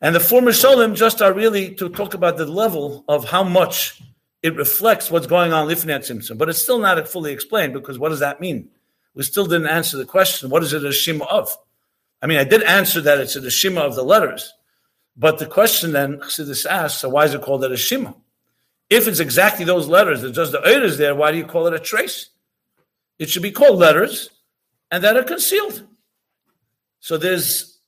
And the former Sholim just are really to talk about the level of how much it reflects what's going on Lifnei HaTzimtzum. But it's still not fully explained because what does that mean? We still didn't answer the question, what is it a Rishimu of? I mean, I did answer that it's a Rishimu of the letters. But the question then, Chassidus asks, so why is it called a Rishimu? If it's exactly those letters, it's just the Eir there, why do you call it a trace? It should be called letters, and that are concealed. So there's,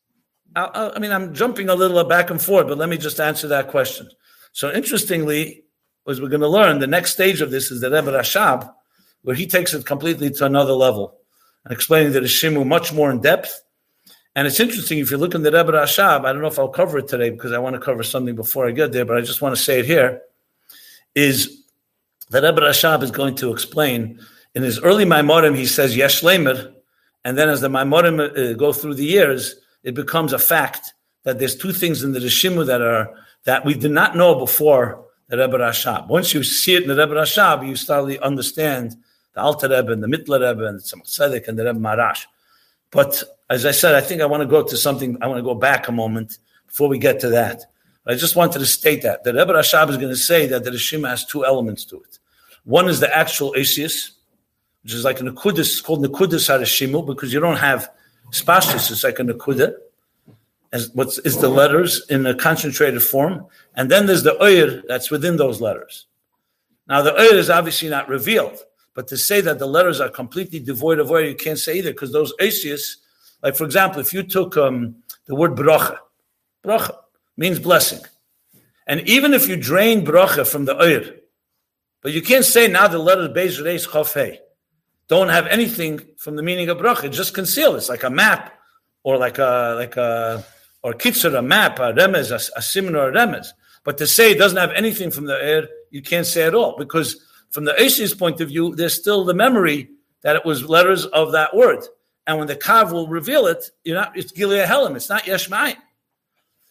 I, I mean, I'm jumping a little back and forth, but let me just answer that question. So interestingly, as we're going to learn, the next stage of this is the Rebbe Rashab, where he takes it completely to another level, and explaining the Rishimu much more in depth. And it's interesting, if you look in the Rebbe Rashab, I don't know if I'll cover it today, because I want to cover something before I get there, but I just want to say it here, is that Rebbe Rashab is going to explain. In his early Maimorim, he says, Yesh Leimer, and then as the Maimorim uh, go through the years, it becomes a fact that there's two things in the Rishimu that are that we did not know before the Rebbe Rashab. Once you see it in the Rebbe Rashab, you start to understand the Alter Rebbe and the Mittler Rebbe and the Tzemach Tzedek and the Rebbe Marash. But as I said, I think I want to go to something, I want to go back a moment before we get to that. But I just wanted to state that. The Rebbe Rashab is going to say that the Rishimu has two elements to it. One is the actual Asius, which is like a Nekudas, it's called Nekudas HaRishimu, because you don't have spashtus, it's like a Nekuda, as what's is the letters in a concentrated form. And then there's the Eir that's within those letters. Now the Eir is obviously not revealed, but to say that the letters are completely devoid of Eir, you can't say either, because those Asius, like for example, if you took um, the word Bracha, Bracha means blessing. And even if you drain Bracha from the Eir, but you can't say now the letters Beis Reis Chof Hei don't have anything from the meaning of bracha. Just conceal. It's like a map, or like a like a or kitzur, a map, a remez, a, a siman, or a remez. But to say it doesn't have anything from the air, you can't say at all, because from the Asi's point of view, there's still the memory that it was letters of that word. And when the Kav will reveal it, you're not. It's Gilei Helim. It's not Yesh Ma'ayin.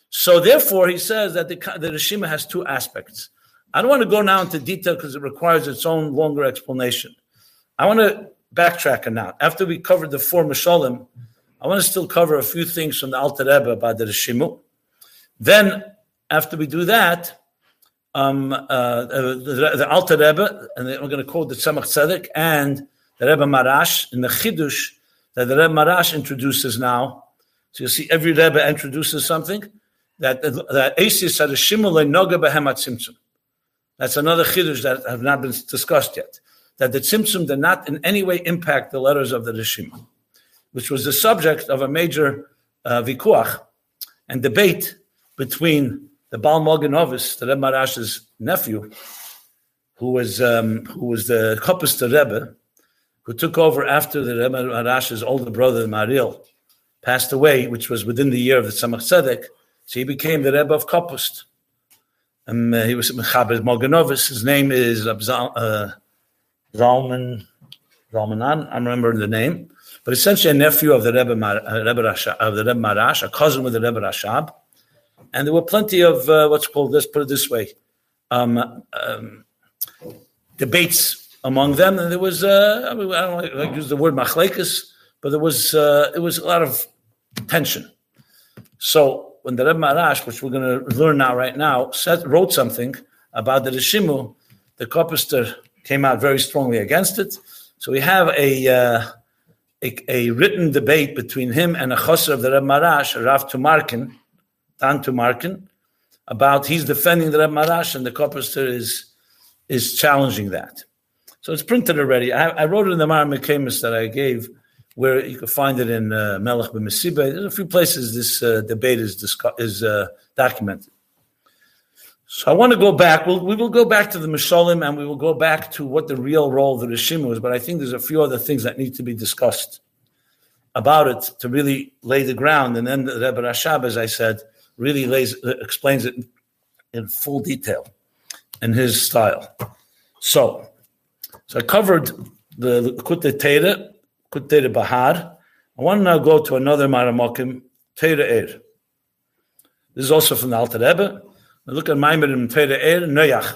So therefore, he says that the the Rishima has two aspects. I don't want to go now into detail because it requires its own longer explanation. I want to backtrack and now, after we covered the four Mishalim, I want to still cover a few things from the Alter Rebbe about the Rishimu. Then, after we do that, um, uh, the, the Alter Rebbe, and we're going to quote the Tzemach Tzedek, and the Rebbe Marash, in the Chidush that the Rebbe Marash introduces now. So you see, every Rebbe introduces something that that Asius had a Rishimu le'noga behem hatzimtzum. That's another Chidush that have not been discussed yet. That the Tzimtzum did not in any way impact the letters of the Rishimu. which was the subject of a major uh, vikuach and debate between the Baal Mogenhovis, the Rebbe Marash's nephew, who was um, who was the Kopister Rebbe, who took over after the Rebbe Marash's older brother, Mariel, passed away, which was within the year of the Tzemach Tzedek. So he became the Rebbe of Kopist. Um, he was Mechaber Mogenhovis. His name is uh, Zalman, Zalmanan. I'm remembering the name. But essentially a nephew of the Rebbe, Mar- Rebbe Rasha, of the Rebbe Marash, a cousin with the Rebbe Rashab. And there were plenty of, uh, what's called, let's put it this way, um, um, debates among them. And there was, uh, I, mean, I don't like, like use the word machlekes, but there was, uh, it was a lot of tension. So when the Rebbe Marash, which we're going to learn now right now, said, wrote something about the Rishimu, the Kopister came out very strongly against it. So we have a... Uh, A, a written debate between him and a chassid of the Rebbe Marash, Rav Tumarkin, Dan Tumarkin, about he's defending the Rebbe Marash and the Kopister is is challenging that. So it's printed already. I, I wrote it in the Mara Mekamis that I gave, where you can find it in uh, Melech B'Mesibe. There's a few places this uh, debate is discuss- is uh, documented. So I want to go back. We'll, we will go back to the Mishalim and we will go back to what the real role of the Rishimu is. But I think there's a few other things that need to be discussed about it to really lay the ground. And then the Rebbe Rashab, as I said, really lays explains it in full detail in his style. So, so I covered the Likutei Torah, Likutei Bahar. I want to now go to another Maramokim, Torah Er. This is also from the Alter Rebbe. Look at Maimer in Torah Er, Noach.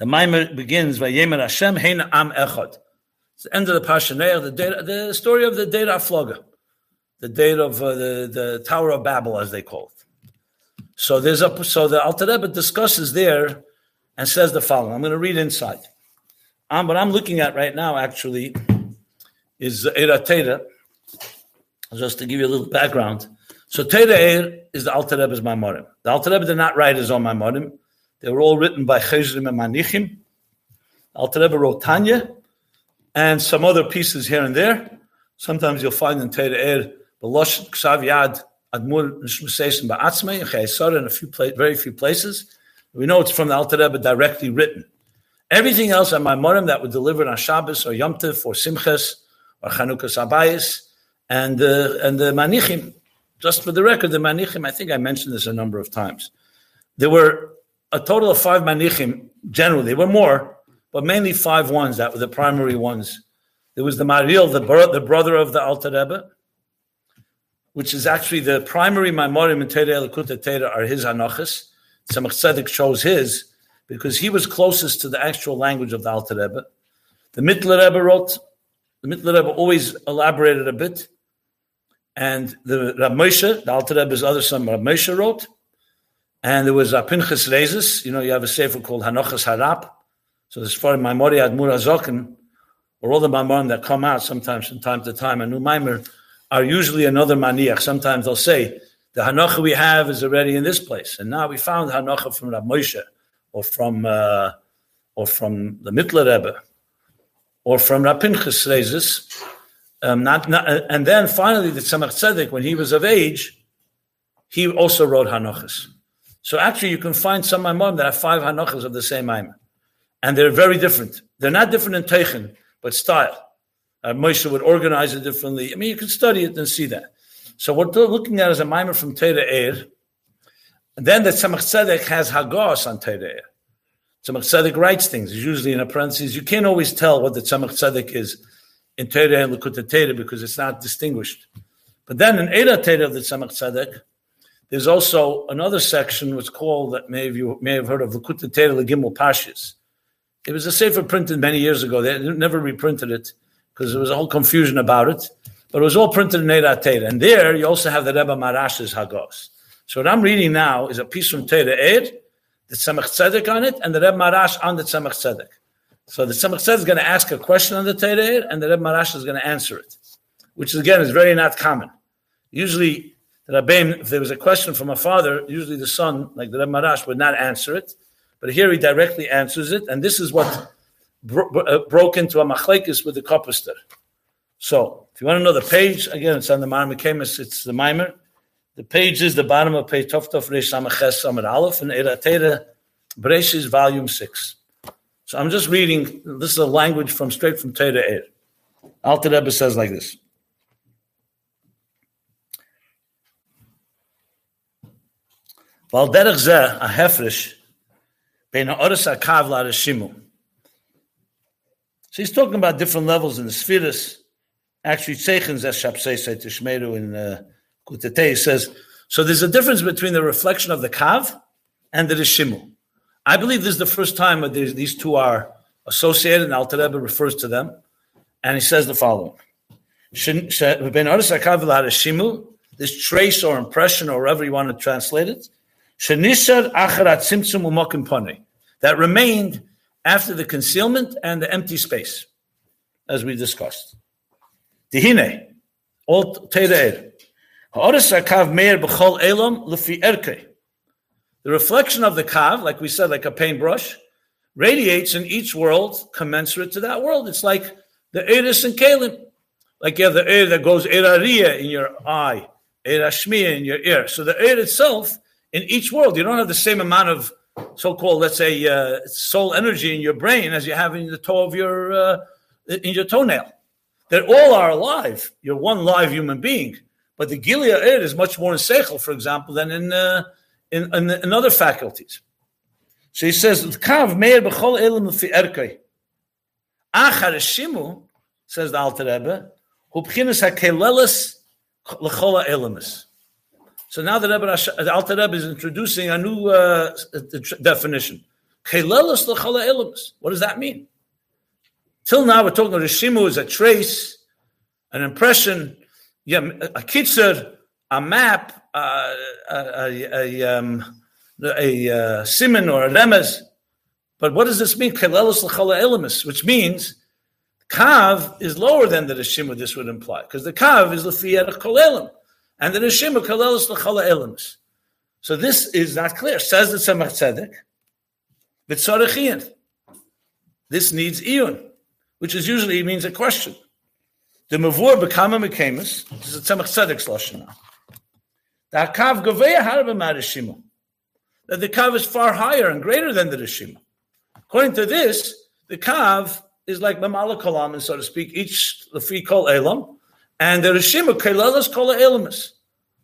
The Maimer begins, Vayemer Hashem, Hein Am Echad. It's the end of the Parsha Noach, the, the story of the Deir HaFloga, the Deir of uh, the, the Tower of Babel, as they call it. So there's a, so the Alter Rebbe discusses there and says the following. I'm going to read inside. Um, what I'm looking at right now, actually, is Eira Torah, just to give you a little background. So Torah Er is the Alter Rebbe's Maimorim. The Alter Rebbe did not write his own Maimorim. They were all written by Chesrim and Manichim. The Alter Rebbe wrote Tanya and some other pieces here and there. Sometimes you'll find in Torah Er, Belosh, Ksav Yad, Admur, Nishmusesim Ba'atzmei, Chayesar, in a few pla- very few places. We know it's from the Alter Rebbe directly written. Everything else at Maimorim that was delivered on Shabbos or Yom Tov or Simchas or Chanukah Sabayis and uh, and the Manichim. Just for the record, the Manichim, I think I mentioned this a number of times. There were a total of five Manichim, generally. There were more, but mainly five ones that were the primary ones. There was the Mariel, the, bro- the brother of the Alter Rebbe, which is actually the primary Maimorim in Torah Likutei Torah are his Hanochos. Tzemach Tzedek chose his because he was closest to the actual language of the Alter Rebbe. The Mittler Rebbe wrote, the Mittler Rebbe always elaborated a bit. And the Rav Moshe, the Alter Rebbe's other son, Rav Moshe wrote. And there was Rav Pinchas Rezus. You know, you have a sefer called Hanochos Harap. So as far as Maimori Admur HaZoken, or all the Maimorim that come out sometimes from time to time, a new Maimor, are usually another Maniach. Sometimes they'll say, the Hanocha we have is already in this place. And now we found Hanocha from Rav Moshe, or from uh, or from the Mittler Rebbe, or from Rav Pinchas Rezus. Um, not, not, and then finally, the Tzemach Tzedek, when he was of age, he also wrote Hanochos. So actually, you can find some Maimorim that have five Hanochos of the same Maimor, and they're very different. They're not different in teichen, but style. Uh, Moshe would organize it differently. I mean, you can study it and see that. So what they're looking at is a Maimor from Torah Er, and then the Tzemach Tzedek has Hagos on Torah Er. Tzemach Tzedek writes things. It's usually in a parenthesis. You can't always tell what the Tzemach Tzedek is in Torah and Likutei Torah, because it's not distinguished. But then in Eira Torah of the Tzemach Tzedek, there's also another section what's called, that many of you may have heard of, Likutei Torah Legimel Parshas. It was a sefer printed many years ago. They never reprinted it because there was a whole confusion about it. But it was all printed in Eira Torah. And there you also have the Rebbe Marash's Hagos. So what I'm reading now is a piece from Torah Er, the Tzemach Tzedek on it, and the Rebbe Marash on the Tzemach Tzedek. So the Tzemach Tzedek is going to ask a question on the Torah Er, and the Rebbe Marash is going to answer it, which again is very not common. Usually, the Rabbeim, if there was a question from a father, usually the son, like the Rebbe Marash, would not answer it, but here he directly answers it, and this is what bro- bro- broke into a machlekes with the Kopister. So if you want to know the page, again, it's on the Maimer Mekamis, it's the Maimer. The page is the bottom of page Tov Tov Reish Samach Ches Samad Aleph and Eira Teira Bereshis, volume six. So I'm just reading, this is a language from straight from Teira Eir. Alter Rebbe says like this. Val derech zeh a hefresh bein ha'oros ha'kav la'reshimu. So he's talking about different levels in the Sfiras. Actually, Tzeichin zeh shapsei say tishmeru in Kutetei says, so there's a difference between the reflection of the kav and the reshimu. I believe this is the first time that these two are associated, and Alter Rebbe refers to them. And he says the following. Bein ha'oros ha'kav la'reshimu, this trace or impression or whatever you want to translate it, that remained after the concealment and the empty space, as we discussed. The reflection of the kav, like we said, like a paintbrush, radiates in each world commensurate to that world. It's like the eris and kalim, like you have the air that goes erariya in your eye, erashmiya in your ear. So the air itself, in each world, you don't have the same amount of so-called, let's say, uh, soul energy in your brain as you have in the toe of your, uh, in your toenail. They all are alive. You're one live human being. But the Gilia Eir is much more in Seichel, for example, than in uh, in, in, in other faculties. So he says, Kav meir b'chol elam l'fi erkei. Achar eshimu, says the Alter Rebbe, hu b'chinas ha-keleles l'chol ha-elamis. So now the, Rebbe, the Alter Rebbe is introducing a new uh, definition. What does that mean? Till now we're talking about Reshimu as a trace, an impression, yeah, a kitzur, a map, uh, a, a, um, a, a siman or a remez. But what does this mean? Which means Kav is lower than the Reshimu, this would imply. Because the Kav is l'fi erech kol elam. And the Neshima Kalelis L'chala Elims. So this is not clear. Says the Tzemach Tzedek, B'tzorech, this needs Iyun, which is usually means a question. The Mavur B'kama Mekamis, this is the Tzemach Tzedek's Lashon now. The Hakav Gavea Harabim HaReshima, that the Kav is far higher and greater than the Reshima. According to this, the Kav is like Mamala Kalaman, so to speak, each L'fi Kol Elam, and the Rishima, Kelelas Kola Elamus.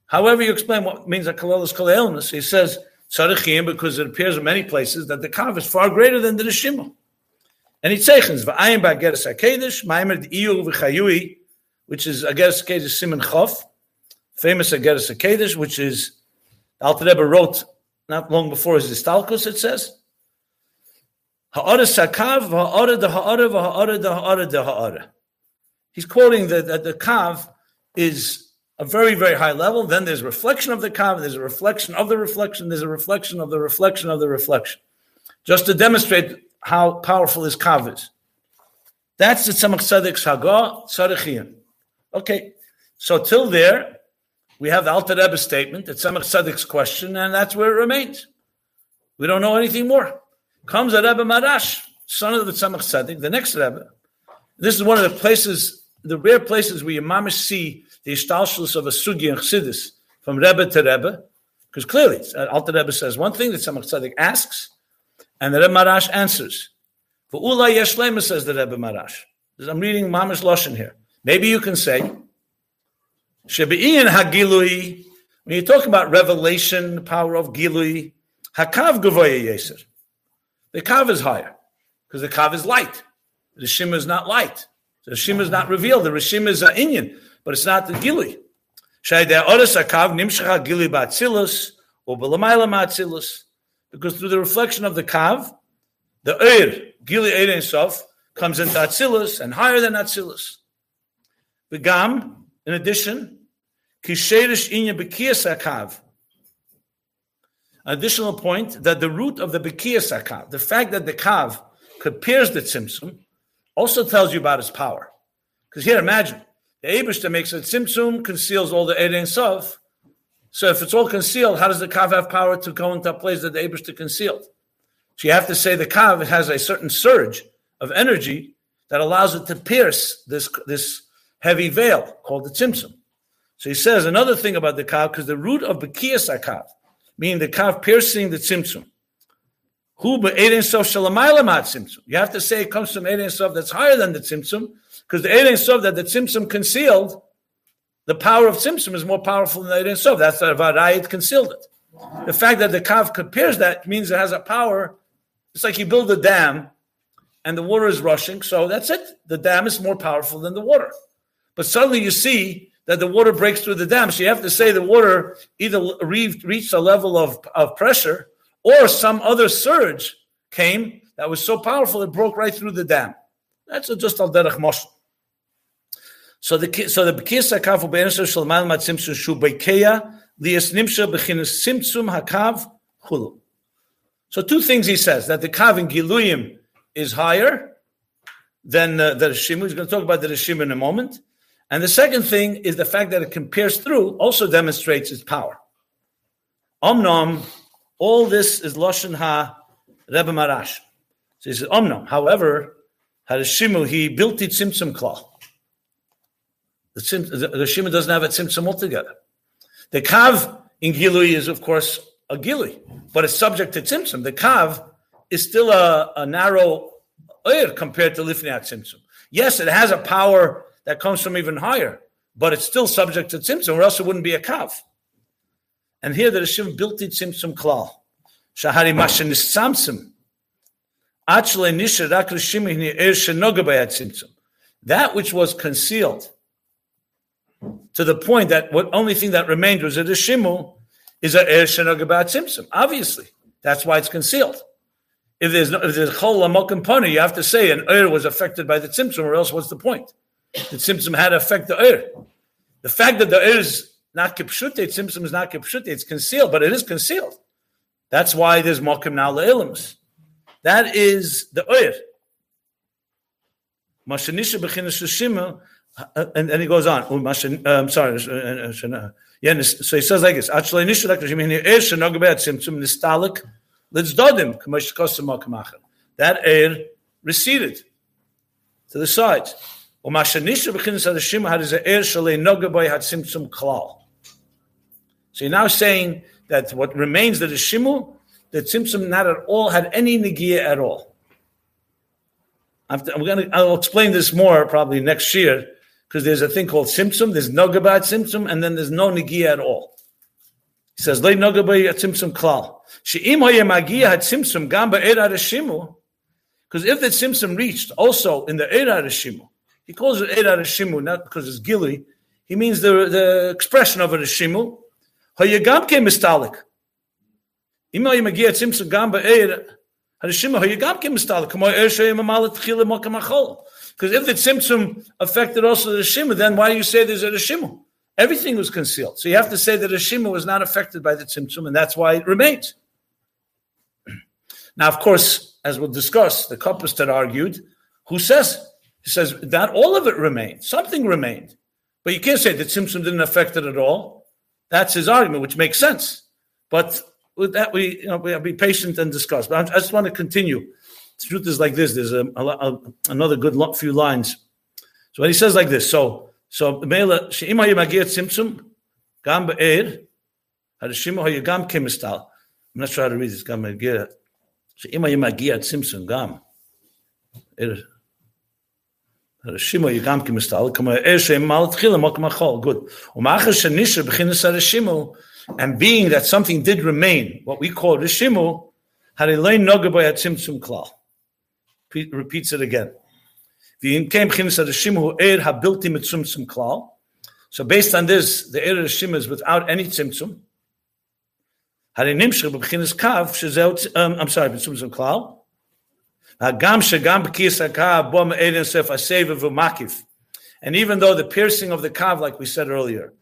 However you explain what means a Kelelas Kola Elamus, he says, Tzarechim, because it appears in many places that the Kav is far greater than the Rishima. And he says, V'ayim ba'geres HaKedesh, Maimer d'iyur v'chayui, which is Ageres HaKedesh Simen Chof, famous Ageres HaKedesh, which is, Alter Rebbe wrote not long before his Distalkus, it says, Ha'ara Sakav, Ha'ara da Ha'ara, Ha'ara da Ha'ara da Ha'ara. He's quoting that the, the kav is a very, very high level. Then there's reflection of the kav. There's a reflection of the reflection. There's a reflection of the reflection of the reflection. Just to demonstrate how powerful his kav is. That's the Tzemach Tzedek's Hagah Tzarechiyim. Okay, so till there, we have the Alter Rebbe statement, the Tzemach Tzedek's question, and that's where it remains. We don't know anything more. Comes the Rebbe Marash, son of the Tzemach Tzedek, the next Rebbe. This is one of the places, the rare places where you mamish see the ishtalshlus of a sugi and chsidus from Rebbe to Rebbe, because clearly Alter Rebbe says one thing that Tzemach Tzedek asks, and the Rebbe Marash answers. For Ula Yeshlema, says the Rebbe Marash. I'm reading mamish loshen here. Maybe you can say shebe'iyin hagilui, when you're talking about revelation, the power of gilui, hakav gavoya yeser. The kav is higher because the kav is light. The Rishima is not light. The Rishima is not revealed. The Rishima is an inyan, but it's not the Gili. Because through the reflection of the Kav, the Eir, Gili Eir Ein Sof, comes into Atzilus and higher than Atzilus. The Gam, in addition, Kisherish Inyan B'kiyas HaKav. Additional point that the root of the B'kiyas HaKav, the fact that the Kav compares the Tzimtzum, also tells you about his power. Because here, imagine, the Eibishter makes a tzimtzum, conceals all the Eir Ein Sof. So if it's all concealed, how does the Kav have power to go into a place that the Eibishter concealed? So you have to say the Kav has a certain surge of energy that allows it to pierce this, this heavy veil called the tzimtzum. So he says another thing about the kav, because the root of Bekias HaKav, meaning the kav piercing the tzimtzum. Hu be'ed ein sof shalamayla ma tzimtzum. You have to say it comes from Eid Ein Sof that's higher than the tzimtzum, because the Eid Ein Sof that the tzimtzum concealed, the power of tzimtzum is more powerful than Eid Ein Sof. That's the Varayit concealed it. The fact that the kav compares that means it has a power. It's like you build a dam and the water is rushing, so that's it. The dam is more powerful than the water. But suddenly you see that the water breaks through the dam. So you have to say the water either re- reached a level of, of pressure or some other surge came that was so powerful it broke right through the dam. That's just al derech moshe. So the so the Bekias HaKav hu be'enso shalamayla ma tzimtzum shu bekeya li'es nimsha b'chinas tzimtzum hakav chulu. So two things he says, that the kav in Giluyim is higher than uh, the Rishimu. He's going to talk about the Rishimu in a moment. And the second thing is the fact that it can pierce through also demonstrates its power. Omnom, all this is Lashon Ha Rebbe Marash. So he says, Omnom, however, HaRishimu, he built the Tzimtzum Klal. The Rishimu doesn't have a Tzimtzum altogether. The kav in Gilui is, of course, a gili, but it's subject to tzimtzum. The kav is still a, a narrow oir compared to lifnei tzimtzum. Yes, it has a power that comes from even higher, but it's still subject to tzimtzum, or else it wouldn't be a kav. And here the Rishiv built the tzimtzum klal. Shahari mashen nisamsim. Achle nisha rak Rishimu hini er shenogabayat tzimtzum. That which was concealed, to the point that what only thing that remained was a Rishimu, is a er shenogabat tzimtzum. Obviously, that's why it's concealed. If there's no, if there's chol amok and pony, you have to say an er was affected by the tzimtzum, or else what's the point? The tzimtzum had to affect the er. The fact that the er is not kipshute, tzimtzum is not kipshute, it's concealed, but it is concealed. That's why there's mokim now le'ilms. That is the er. Mashanisha b'chinas Rishimu. Uh, and then he goes on. Um, I'm sorry. Yeah, so he says like this. That air receded to the sides. So you're now saying that what remains that is Shimu, that Tzimtzum not at all had any Negiya at all. After, I'm gonna, I'll explain this more probably next year, because there's a thing called Tzimtzum, there's Nogabat Tzimtzum, and then there's no Negiya at all. He says, Lei Nogabai Tzimtzum Klal. She'im hoye Magiya had Tzimtzum gam ba'er HaRishimu, because if the Tzimtzum reached also in the Er HaRishimu, he calls it Er HaRishimu, not because it's Gili, he means the, the expression of a Rishimu. Hoye gam ke mistalik. Im hoye Magiya Tzimtzum gam ba'er HaRishimu, hoye gam ke mistalik. K'mo er she'im amal etchile mokam achol. Because if the tzimtzum affected also the Rishimu, then why do you say there's a Rishimu? Everything was concealed. So you have to say that the Rishimu was not affected by the tzimtzum, and that's why it remains. Now, of course, as we'll discuss, the Kapos had argued, who says? He says that all of it remained. Something remained. But you can't say the tzimtzum didn't affect it at all. That's his argument, which makes sense. But with that, we, you know, we be patient and discuss. But I just want to continue. The truth is like this. There's a, a, another good lot, few lines. So when he says like this, so so Meila she'imah yemagir tzimtzum gam be'er harishimah hayagam kemistal. I'm not sure how to read this. Gam be'er she'imah yemagir tzimtzum gam er harishimah hayagam kemistal. Kama er she'mal tchilam makmachol. Good. U'ma'achar she'nisha b'chinas harishimu, and being that something did remain, what we call rishimu, harilei nogabay tzimtzum klal. Repeats it again. So based on this, the er Rishimu is without any tzimtzum. Um, I'm sorry, b'tzimtzum klal. And even though the piercing of the kav, like we said earlier,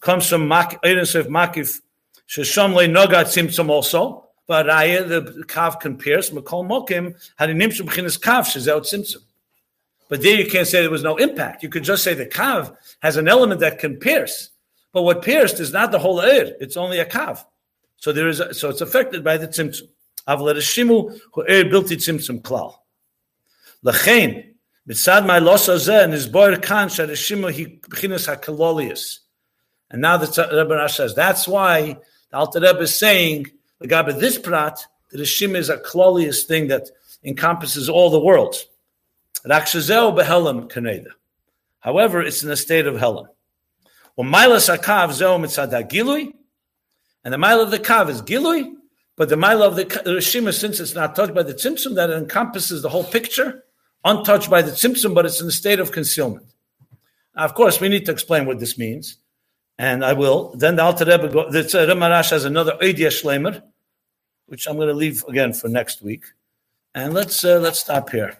comes from Eid Ein Sof makif shesham le'noga tzimtzum also, but Raya, the kav can pierce. Makol mokim had an imshum b'chinas kav shezel tzimtzum. But there you can't say there was no impact. You could just say the kav has an element that can pierce. But what pierced is not the whole eir; it's only a kav. So there is, a, so it's affected by the tzimtzum. Avle Rishimu who eir built the tzimtzum klal. Lachain B'tzad ma'alos hazeh and his boyer kan shadeshimo he b'chinas hakalolius. And now the Rebbe Rashi says that's why the Alter Rebbe is saying the Gabbay this prat that Hashim is a klolius thing that encompasses all the world. Rakshazeu behelam kaneda. However, it's in a state of helam. U'maylas hakav zeu mitzad hagilui, and the mile of the kav is gilui, but the mile of the Hashim, since it's not touched by the tzimtzum, that it encompasses the whole picture, untouched by the tzimtzum, but it's in a state of concealment. Now, of course, we need to explain what this means. And I will. Then the Alter Rebbe, go, the Rebbe Rashi has another Eidia Shleimer, which I'm going to leave again for next week. And let's uh, let's stop here.